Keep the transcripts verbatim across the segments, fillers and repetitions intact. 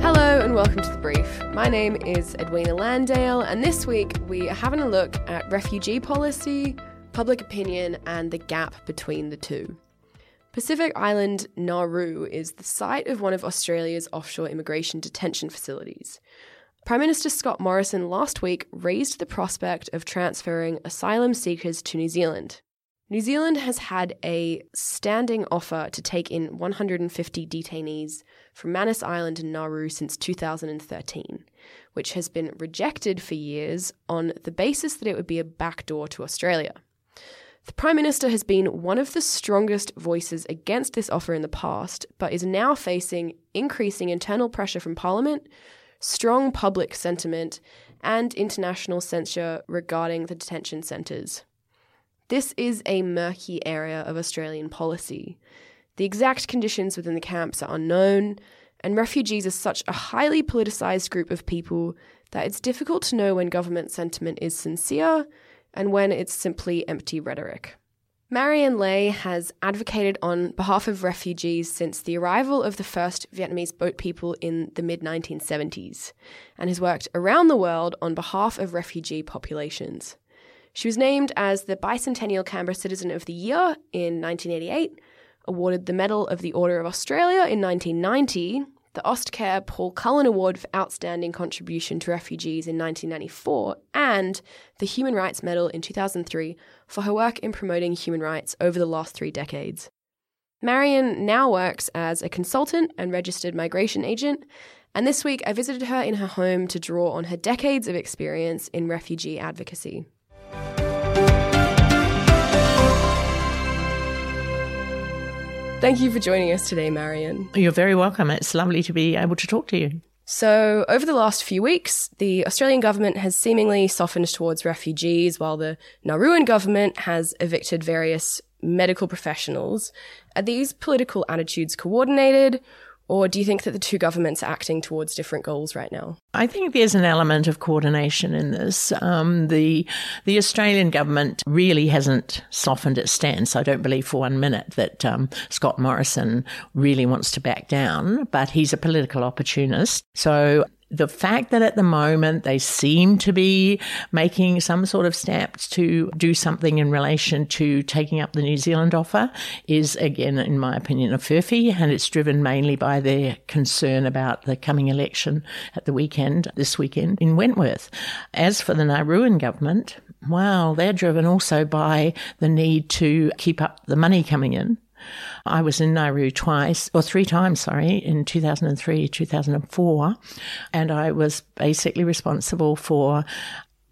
Hello and welcome to The Brief. My name is Edwina Landale, and this week we are having a look at refugee policy, public opinion, and the gap between the two. Pacific Island Nauru is the site of one of Australia's offshore immigration detention facilities. Prime Minister Scott Morrison last week raised the prospect of transferring asylum seekers to New Zealand. New Zealand has had a standing offer to take in one hundred fifty detainees from Manus Island and Nauru since two thousand thirteen, which has been rejected for years on the basis that it would be a backdoor to Australia. The Prime Minister has been one of the strongest voices against this offer in the past, but is now facing increasing internal pressure from Parliament, strong public sentiment, and international censure regarding the detention centres. This is a murky area of Australian policy. The exact conditions within the camps are unknown, and refugees are such a highly politicised group of people that it's difficult to know when government sentiment is sincere and when it's simply empty rhetoric. Marian Leigh has advocated on behalf of refugees since the arrival of the first Vietnamese boat people in the mid nineteen seventies, and has worked around the world on behalf of refugee populations. She was named as the Bicentennial Canberra Citizen of the Year in nineteen eighty-eight, awarded the Medal of the Order of Australia in nineteen ninety, the Ostcare Paul Cullen Award for Outstanding Contribution to Refugees in nineteen ninety-four, and the Human Rights Medal in two thousand three for her work in promoting human rights over the last three decades. Marion now works as a consultant and registered migration agent, and this week I visited her in her home to draw on her decades of experience in refugee advocacy. Thank you for joining us today, Marion. You're very welcome. It's lovely to be able to talk to you. So, over the last few weeks, the Australian government has seemingly softened towards refugees, while the Nauruan government has evicted various medical professionals. Are these political attitudes coordinated, or do you think that the two governments are acting towards different goals right now? I think there's an element of coordination in this. Um, the the Australian government really hasn't softened its stance. I don't believe for one minute that um, Scott Morrison really wants to back down, but he's a political opportunist. So the fact that at the moment they seem to be making some sort of steps to do something in relation to taking up the New Zealand offer is, again, in my opinion, a furphy, and it's driven mainly by their concern about the coming election at the weekend, this weekend in Wentworth. As for the Nauruan government, wow, they're driven also by the need to keep up the money coming in. I was in Nauru twice, or three times, sorry, in two thousand three, two thousand four, and I was basically responsible for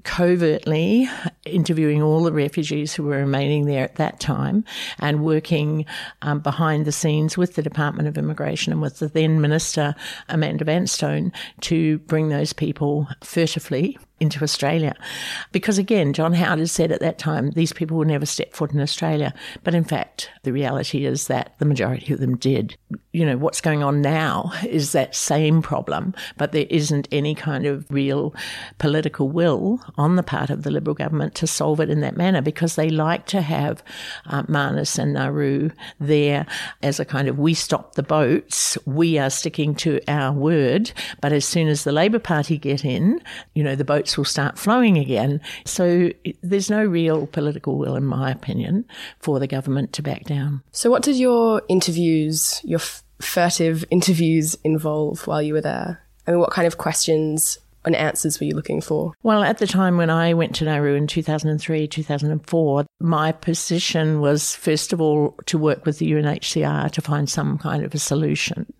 covertly interviewing all the refugees who were remaining there at that time and working um, behind the scenes with the Department of Immigration and with the then Minister, Amanda Vanstone, to bring those people furtively into Australia. Because again, John Howard said at that time, these people will never step foot in Australia. But in fact, the reality is that the majority of them did. You know, what's going on now is that same problem, but there isn't any kind of real political will on the part of the Liberal government to solve it in that manner, because they like to have uh, Manus and Nauru there as a kind of, we stop the boats, we are sticking to our word. But as soon as the Labour Party get in, you know, the boat will start flowing again. So there's no real political will, in my opinion, for the government to back down. So what did your interviews, your f- furtive interviews involve while you were there? I mean, what kind of questions and answers were you looking for? Well, at the time when I went to Nauru in two thousand three, two thousand four, my position was, first of all, to work with the U N H C R to find some kind of a solution.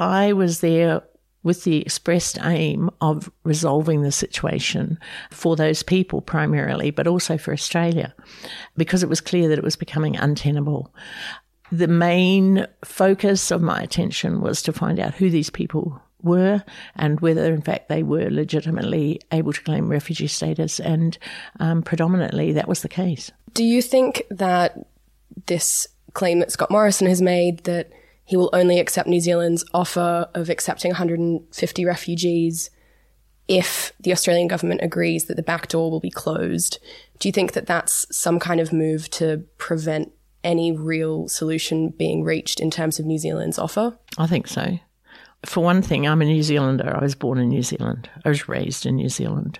I was there with the expressed aim of resolving the situation for those people primarily, but also for Australia, because it was clear that it was becoming untenable. The main focus of my attention was to find out who these people were and whether, in fact, they were legitimately able to claim refugee status, and um, predominantly that was the case. Do you think that this claim that Scott Morrison has made that he will only accept New Zealand's offer of accepting one hundred fifty refugees if the Australian government agrees that the back door will be closed, do you think that that's some kind of move to prevent any real solution being reached in terms of New Zealand's offer? I think so. For one thing, I'm a New Zealander. I was born in New Zealand. I was raised in New Zealand.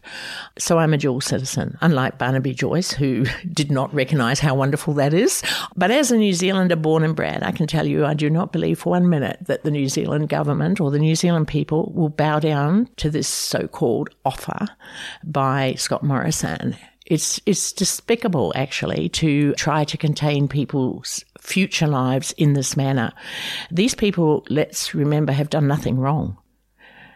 So I'm a dual citizen, unlike Barnaby Joyce, who did not recognise how wonderful that is. But as a New Zealander born and bred, I can tell you I do not believe for one minute that the New Zealand government or the New Zealand people will bow down to this so-called offer by Scott Morrison. It's it's despicable, actually, to try to contain people's future lives in this manner. These people, let's remember, have done nothing wrong.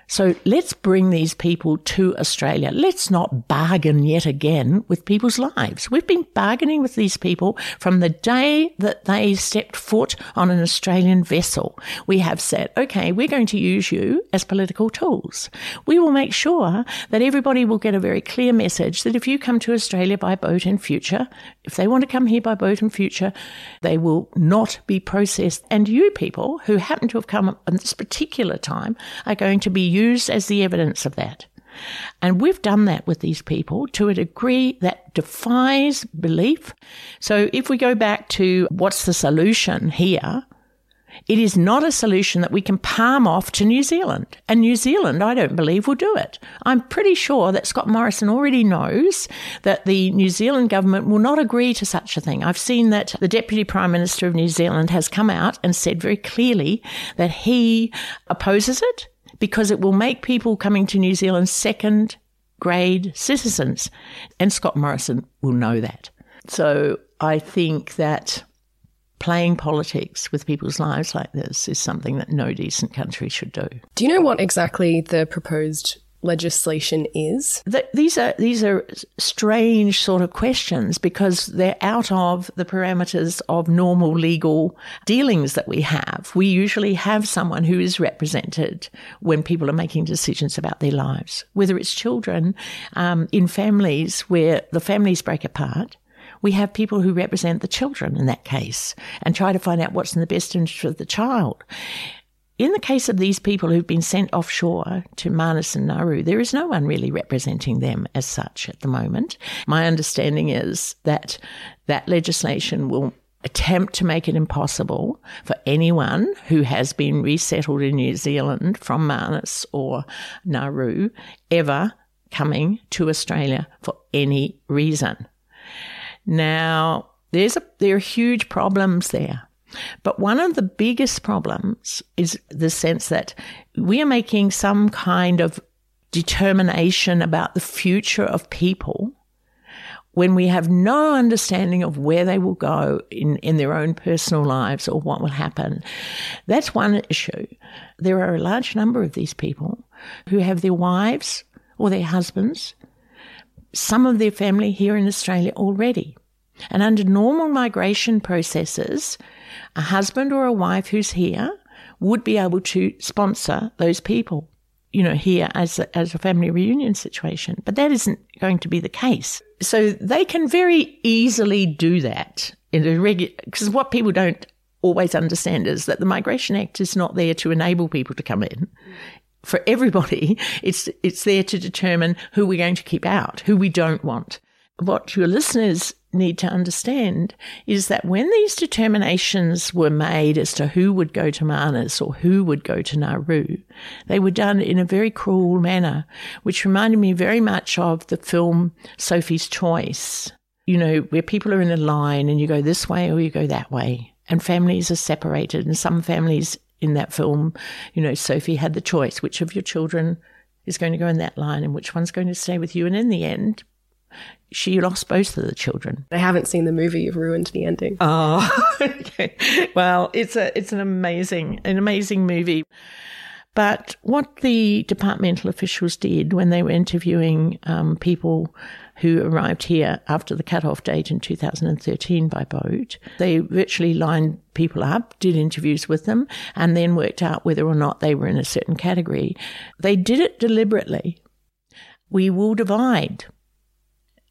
So let's bring these people to Australia. Let's not bargain yet again with people's lives. We've been bargaining with these people from the day that they stepped foot on an Australian vessel. We have said, okay, we're going to use you as political tools. We will make sure that everybody will get a very clear message that if you come to Australia by boat in future, if they want to come here by boat in future, they will not be processed. And you people who happen to have come at this particular time are going to be used as the evidence of that. And we've done that with these people to a degree that defies belief. So if we go back to what's the solution here, it is not a solution that we can palm off to New Zealand. And New Zealand, I don't believe, will do it. I'm pretty sure that Scott Morrison already knows that the New Zealand government will not agree to such a thing. I've seen that the Deputy Prime Minister of New Zealand has come out and said very clearly that he opposes it, because it will make people coming to New Zealand second-grade citizens. And Scott Morrison will know that. So I think that playing politics with people's lives like this is something that no decent country should do. Do you know what exactly the proposed legislation is? The, these are these are strange sort of questions because they're out of the parameters of normal legal dealings that we have. We usually have someone who is represented when people are making decisions about their lives, whether it's children um, in families where the families break apart. We have people who represent the children in that case and try to find out what's in the best interest of the child. In the case of these people who've been sent offshore to Manus and Nauru, there is no one really representing them as such at the moment. My understanding is that that legislation will attempt to make it impossible for anyone who has been resettled in New Zealand from Manus or Nauru ever coming to Australia for any reason. Now, there's a, there are huge problems there. But one of the biggest problems is the sense that we are making some kind of determination about the future of people when we have no understanding of where they will go in, in their own personal lives or what will happen. That's one issue. There are a large number of these people who have their wives or their husbands, some of their family here in Australia already. And under normal migration processes, a husband or a wife who's here would be able to sponsor those people, you know, here as a, as a family reunion situation. But that isn't going to be the case. So they can very easily do that in a regular, because what people don't always understand is that the Migration Act is not there to enable people to come in. For everybody, it's it's there to determine who we're going to keep out, who we don't want. What your listeners need to understand is that when these determinations were made as to who would go to Manus or who would go to Nauru, they were done in a very cruel manner, which reminded me very much of the film Sophie's Choice, you know, where people are in a line and you go this way or you go that way, and families are separated. And some families in that film, you know, Sophie had the choice, which of your children is going to go in that line and which one's going to stay with you. And in the end, she lost both of the children. I haven't seen the movie. You've ruined the ending. Oh, okay. Well, it's a it's an amazing an amazing movie. But what the departmental officials did when they were interviewing um, people who arrived here after the cut-off date in two thousand thirteen by boat, they virtually lined people up, did interviews with them, and then worked out whether or not they were in a certain category. They did it deliberately. We will divide,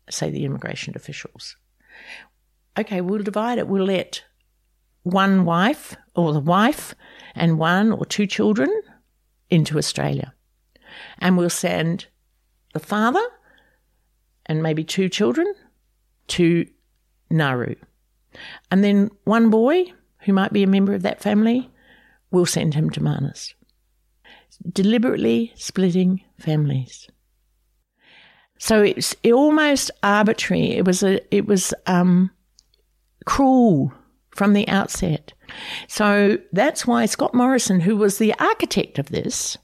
say the immigration officials. Okay, we'll divide it. We'll let one wife or the wife and one or two children into Australia, and we'll send the father and maybe two children to Nauru, and then one boy who might be a member of that family, we'll send him to Manus. Deliberately splitting families. So it's almost arbitrary. It was a it was um, cruel from the outset. So that's why Scott Morrison, who was the architect of this,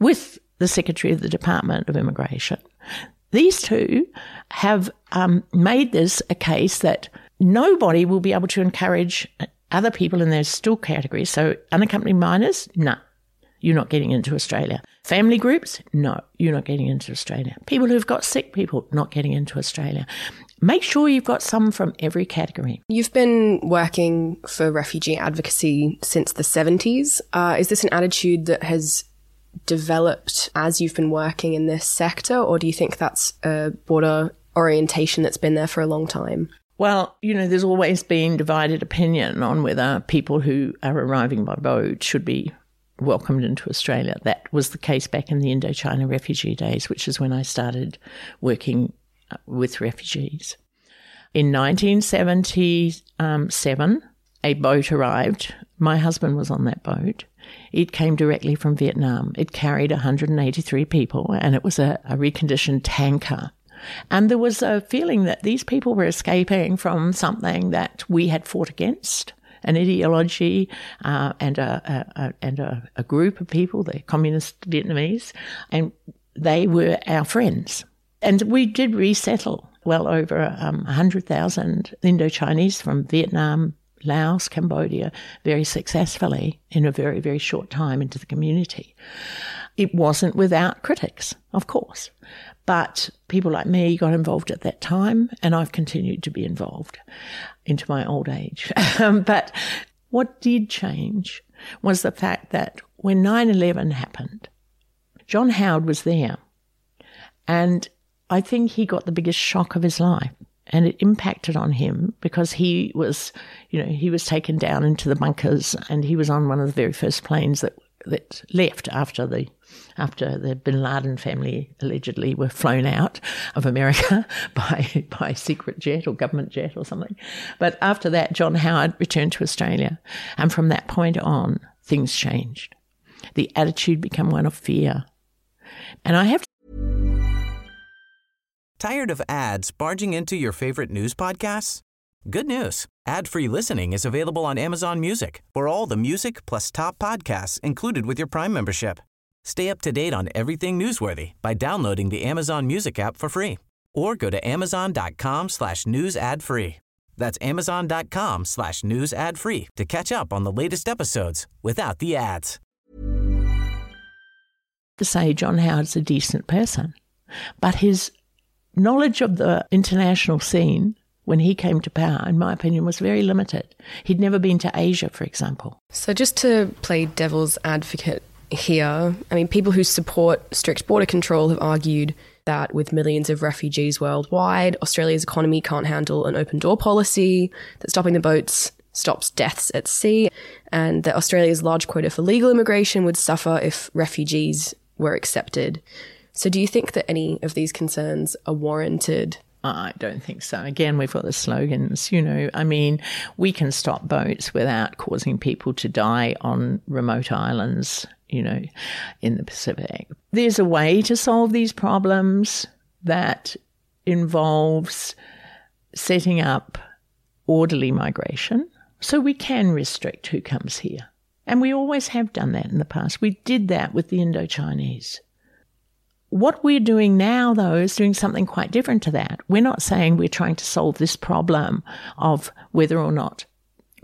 with the Secretary of the Department of Immigration, these two have um, made this a case that nobody will be able to encourage other people in their still categories. So unaccompanied minors, no, you're not getting into Australia. Family groups, no, you're not getting into Australia. People who've got sick people, not getting into Australia. Make sure you've got some from every category. You've been working for refugee advocacy since the seventies. Uh, is this an attitude that has developed as you've been working in this sector, or do you think that's a broader orientation that's been there for a long time? Well, you know, there's always been divided opinion on whether people who are arriving by boat should be welcomed into Australia. That was the case back in the Indochina refugee days, which is when I started working with refugees. In nineteen seventy-seven, a boat arrived. My husband was on that boat. It came directly from Vietnam. It carried one hundred eighty-three people, and it was a, a reconditioned tanker. And there was a feeling that these people were escaping from something that we had fought against, an ideology uh, and, a, a, a, and a, a group of people, the communist Vietnamese, and they were our friends. And we did resettle well over um, one hundred thousand Indo-Chinese from Vietnam, Laos, Cambodia, very successfully in a very, very short time into the community. It wasn't without critics, of course, but people like me got involved at that time, and I've continued to be involved into my old age. But what did change was the fact that when nine eleven happened, John Howard was there, and I think he got the biggest shock of his life, and it impacted on him because he was, you know, he was taken down into the bunkers, and he was on one of the very first planes that that left after the after the Bin Laden family allegedly were flown out of America by by secret jet or government jet or something. But after that, John Howard returned to Australia, and from that point on, things changed. The attitude became one of fear, and I have to Tired of ads barging into your favorite news podcasts? Good news. Ad-free listening is available on Amazon Music for all the music plus top podcasts included with your Prime membership. Stay up to date on everything newsworthy by downloading the Amazon Music app for free or go to amazon.com slash news ad free. That's amazon.com slash news ad free to catch up on the latest episodes without the ads. To say John Howard's a decent person, but his knowledge of the international scene when he came to power, in my opinion, was very limited. He'd never been to Asia, for example. So just to play devil's advocate here, I mean, people who support strict border control have argued that with millions of refugees worldwide, Australia's economy can't handle an open door policy, that stopping the boats stops deaths at sea, and that Australia's large quota for legal immigration would suffer if refugees were accepted. So do you think that any of these concerns are warranted? I don't think so. Again, we've got the slogans, you know. I mean, we can stop boats without causing people to die on remote islands, you know, in the Pacific. There's a way to solve these problems that involves setting up orderly migration so we can restrict who comes here. And we always have done that in the past. We did that with the Indo-Chinese. What we're doing now, though, is doing something quite different to that. We're not saying we're trying to solve this problem of whether or not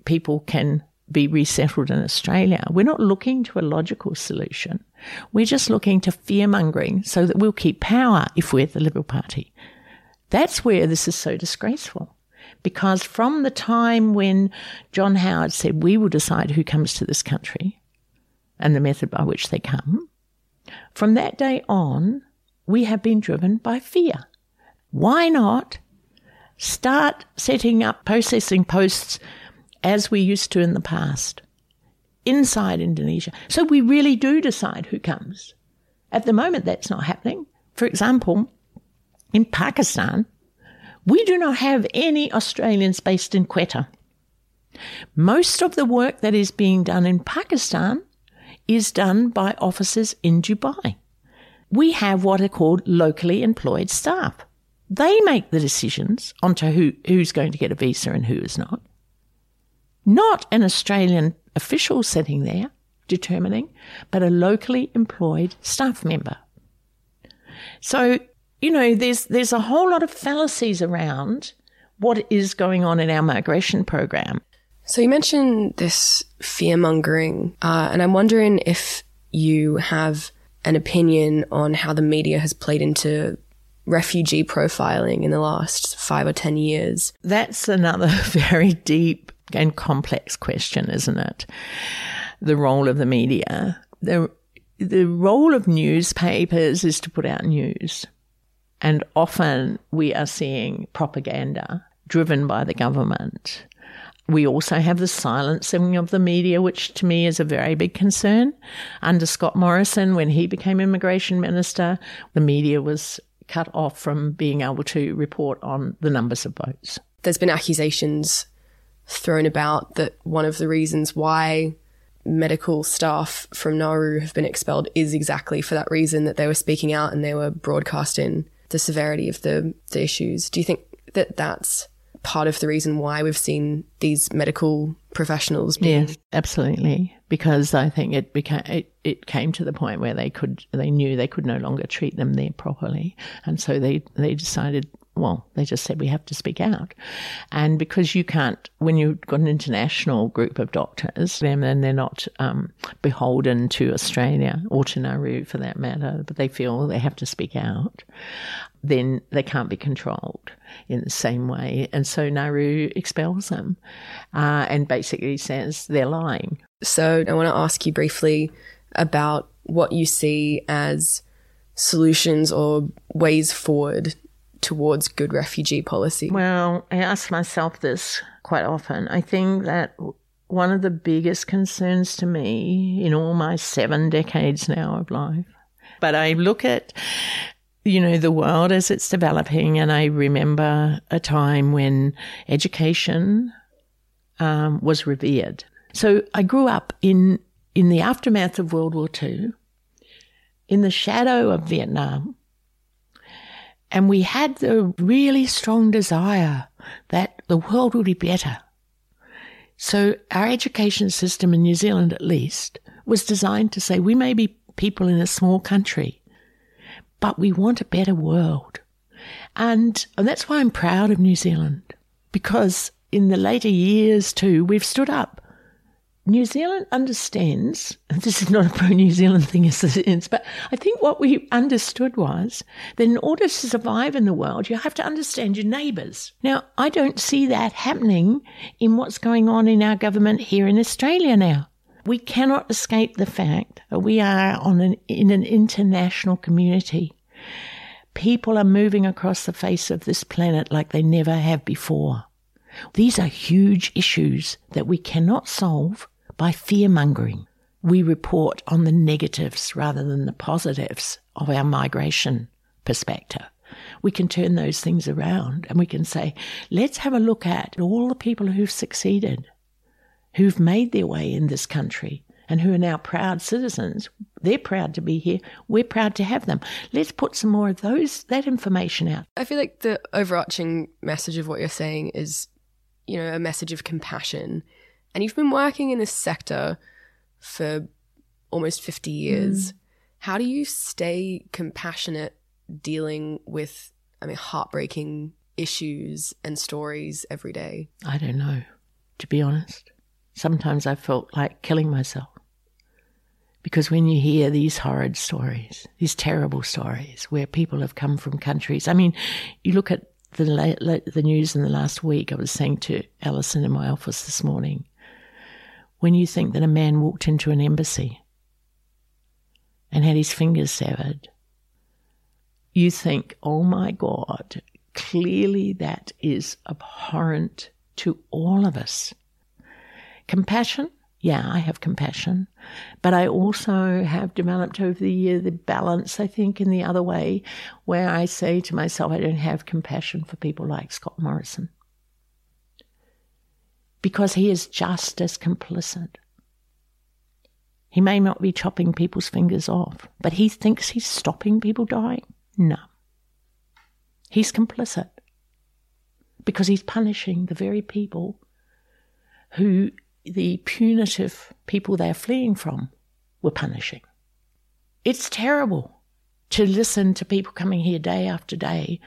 people can be resettled in Australia. We're not looking to a logical solution. We're just looking to fear-mongering so that we'll keep power if we're the Liberal Party. That's where this is so disgraceful, because from the time when John Howard said, we will decide who comes to this country and the method by which they come, from that day on, we have been driven by fear. Why not start setting up processing posts as we used to in the past, inside Indonesia? So we really do decide who comes. At the moment, that's not happening. For example, in Pakistan, we do not have any Australians based in Quetta. Most of the work that is being done in Pakistan is done by officers in Dubai. We have what are called locally employed staff. They make the decisions onto who, who's going to get a visa and who is not. Not an Australian official sitting there determining, but a locally employed staff member. So, you know, there's there's a whole lot of fallacies around what is going on in our migration program. So you mentioned this fear-mongering, uh, and I'm wondering if you have an opinion on how the media has played into refugee profiling in the last five or ten years. That's another very deep and complex question, isn't it? The role of the media. The, the role of newspapers is to put out news. And often we are seeing propaganda driven by the government. We also have the silencing of the media, which to me is a very big concern. Under Scott Morrison, when he became immigration minister, the media was cut off from being able to report on the numbers of votes. There's been accusations thrown about that one of the reasons why medical staff from Nauru have been expelled is exactly for that reason, that they were speaking out and they were broadcasting the severity of the, the issues. Do you think that that's part of the reason why we've seen these medical professionals being... Yes, absolutely, because I think it became it, it came to the point where they could they knew they could no longer treat them there properly, and so they they decided, well, they just said, we have to speak out. And because you can't, when you've got an international group of doctors, then they're not um, beholden to Australia or to Nauru for that matter, but they feel they have to speak out, then they can't be controlled in the same way. And so Nauru expels them uh, and basically says they're lying. So I want to ask you briefly about what you see as solutions or ways forward towards good refugee policy? Well, I ask myself this quite often. I think that one of the biggest concerns to me in all my seven decades now of life, but I look at, you know, the world as it's developing, and I remember a time when education um, was revered. So I grew up in, in the aftermath of World War Two, in the shadow of Vietnam, and we had the really strong desire that the world would be better. So our education system in New Zealand, at least, was designed to say, we may be people in a small country, but we want a better world. And, and that's why I'm proud of New Zealand, because in the later years too, we've stood up. New Zealand understands, this is not a pro-New Zealand thing, as it is, but I think what we understood was that in order to survive in the world, you have to understand your neighbours. Now, I don't see that happening in what's going on in our government here in Australia now. We cannot escape the fact that we are on an, in an international community. People are moving across the face of this planet like they never have before. These are huge issues that we cannot solve by fear-mongering. We report on the negatives rather than the positives of our migration perspective. We can turn those things around and we can say, let's have a look at all the people who've succeeded, who've made their way in this country and who are now proud citizens. They're proud to be here. We're proud to have them. Let's put some more of those that information out. I feel like the overarching message of what you're saying is, you know, a message of compassion. And you've been working in this sector for almost fifty years. Mm. How do you stay compassionate dealing with, I mean, heartbreaking issues and stories every day? I don't know, to be honest. Sometimes I felt like killing myself. Because when you hear these horrid stories, these terrible stories where people have come from countries, I mean, you look at the, la- the news in the last week, I was saying to Alison in my office this morning, when you think that a man walked into an embassy and had his fingers severed, you think, oh my God, clearly that is abhorrent to all of us. Compassion? Yeah, I have compassion. But I also have developed over the year the balance, I think, in the other way, where I say to myself, I don't have compassion for people like Scott Morrison. Because he is just as complicit. He may not be chopping people's fingers off, but he thinks he's stopping people dying. No. He's complicit. Because he's punishing the very people who the punitive people they're fleeing from were punishing. It's terrible to listen to people coming here day after day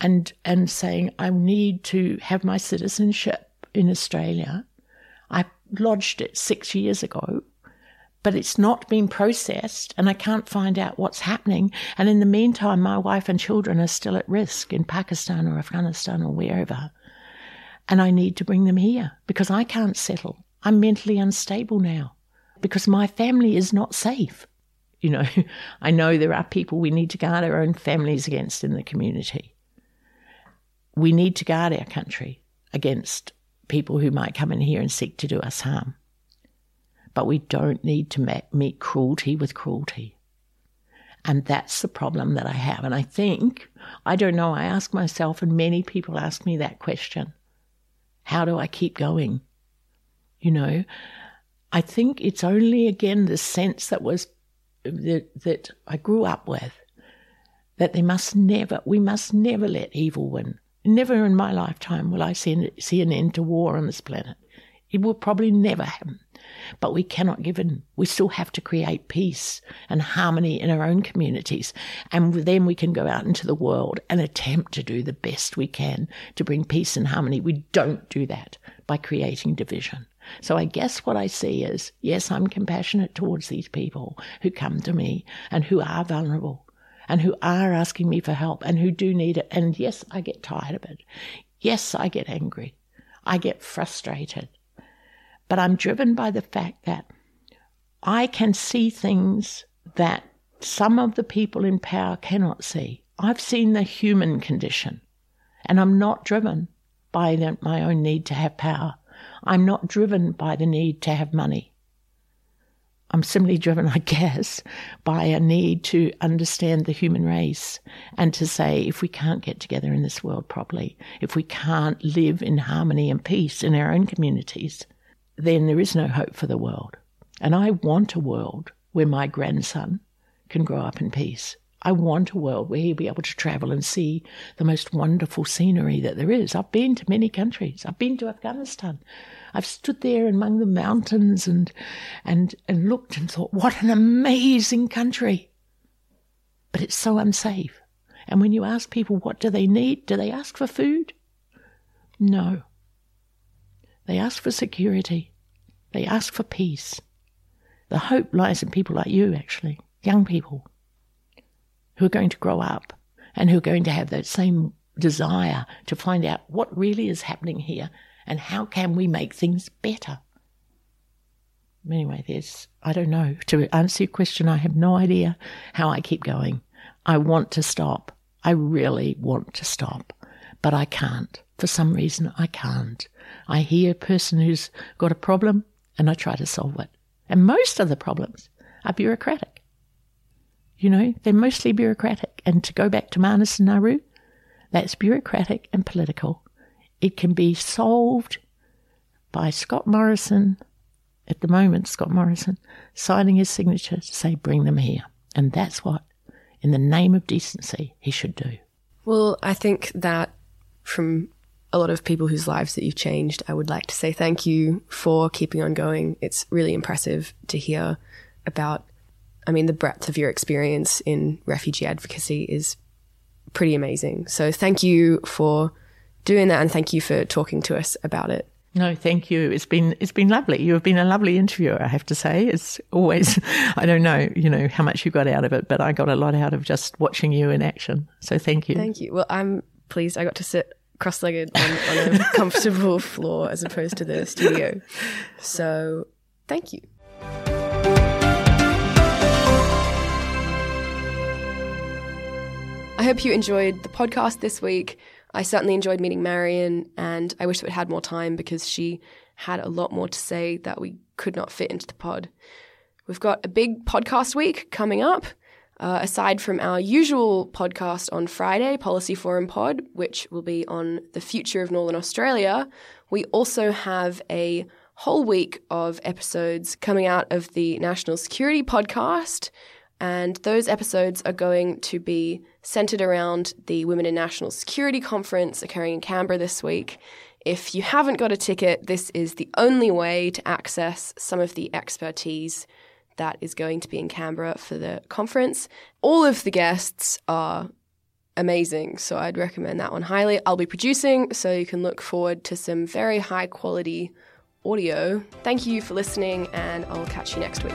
and and saying, I need to have my citizenship in Australia. I lodged it six years ago, but it's not been processed and I can't find out what's happening. And in the meantime, my wife and children are still at risk in Pakistan or Afghanistan or wherever. And I need to bring them here because I can't settle. I'm mentally unstable now because my family is not safe. You know, I know there are people we need to guard our own families against in the community. We need to guard our country against people who might come in here and seek to do us harm. But we don't need to meet cruelty with cruelty. And that's the problem that I have. And I think, I don't know, I ask myself, and many people ask me that question. How do I keep going? You know, I think it's only, again, the sense that was that, that I grew up with, that they must never, we must never let evil win. Never in my lifetime will I see, see an end to war on this planet. It will probably never happen. But we cannot give in. We still have to create peace and harmony in our own communities. And then we can go out into the world and attempt to do the best we can to bring peace and harmony. We don't do that by creating division. So I guess what I see is, yes, I'm compassionate towards these people who come to me and who are vulnerable and who are asking me for help and who do need it. And yes, I get tired of it. Yes, I get angry. I get frustrated. But I'm driven by the fact that I can see things that some of the people in power cannot see. I've seen the human condition, and I'm not driven by the, my own need to have power. I'm not driven by the need to have money. I'm simply driven, I guess, by a need to understand the human race and to say, if we can't get together in this world properly, if we can't live in harmony and peace in our own communities, then there is no hope for the world. And I want a world where my grandson can grow up in peace. I want a world where he'll be able to travel and see the most wonderful scenery that there is. I've been to many countries. I've been to Afghanistan. I've stood there among the mountains and and and looked and thought, what an amazing country. But it's so unsafe. And when you ask people what do they need, do they ask for food? No. They ask for security. They ask for peace. The hope lies in people like you, actually, young people who are going to grow up and who are going to have that same desire to find out what really is happening here and how can we make things better. Anyway, there's, I don't know. To answer your question, I have no idea how I keep going. I want to stop. I really want to stop, but I can't. For some reason, I can't. I hear a person who's got a problem and I try to solve it. And most of the problems are bureaucratic. You know, they're mostly bureaucratic. And to go back to Manus and Nauru, that's bureaucratic and political. It can be solved by Scott Morrison, at the moment, Scott Morrison, signing his signature to say, bring them here. And that's what, in the name of decency, he should do. Well, I think that from a lot of people whose lives that you've changed, I would like to say thank you for keeping on going. It's really impressive to hear about, I mean, the breadth of your experience in refugee advocacy is pretty amazing. So thank you for doing that and thank you for talking to us about it. No, thank you. It's been it's been lovely. You have been a lovely interviewer, I have to say. It's always, I don't know, you know, how much you got out of it, but I got a lot out of just watching you in action. So thank you. Thank you. Well, I'm pleased I got to sit cross-legged on, on a comfortable floor as opposed to the studio. So thank you. I hope you enjoyed the podcast this week. I certainly enjoyed meeting Marion, and I wish that we had more time because she had a lot more to say that we could not fit into the pod. We've got a big podcast week coming up. Uh, aside from our usual podcast on Friday, Policy Forum Pod, which will be on the future of Northern Australia, we also have a whole week of episodes coming out of the National Security Podcast. And those episodes are going to be centered around the Women in National Security Conference occurring in Canberra this week. If you haven't got a ticket, this is the only way to access some of the expertise that is going to be in Canberra for the conference. All of the guests are amazing, so I'd recommend that one highly. I'll be producing, so you can look forward to some very high quality audio. Thank you for listening, and I'll catch you next week.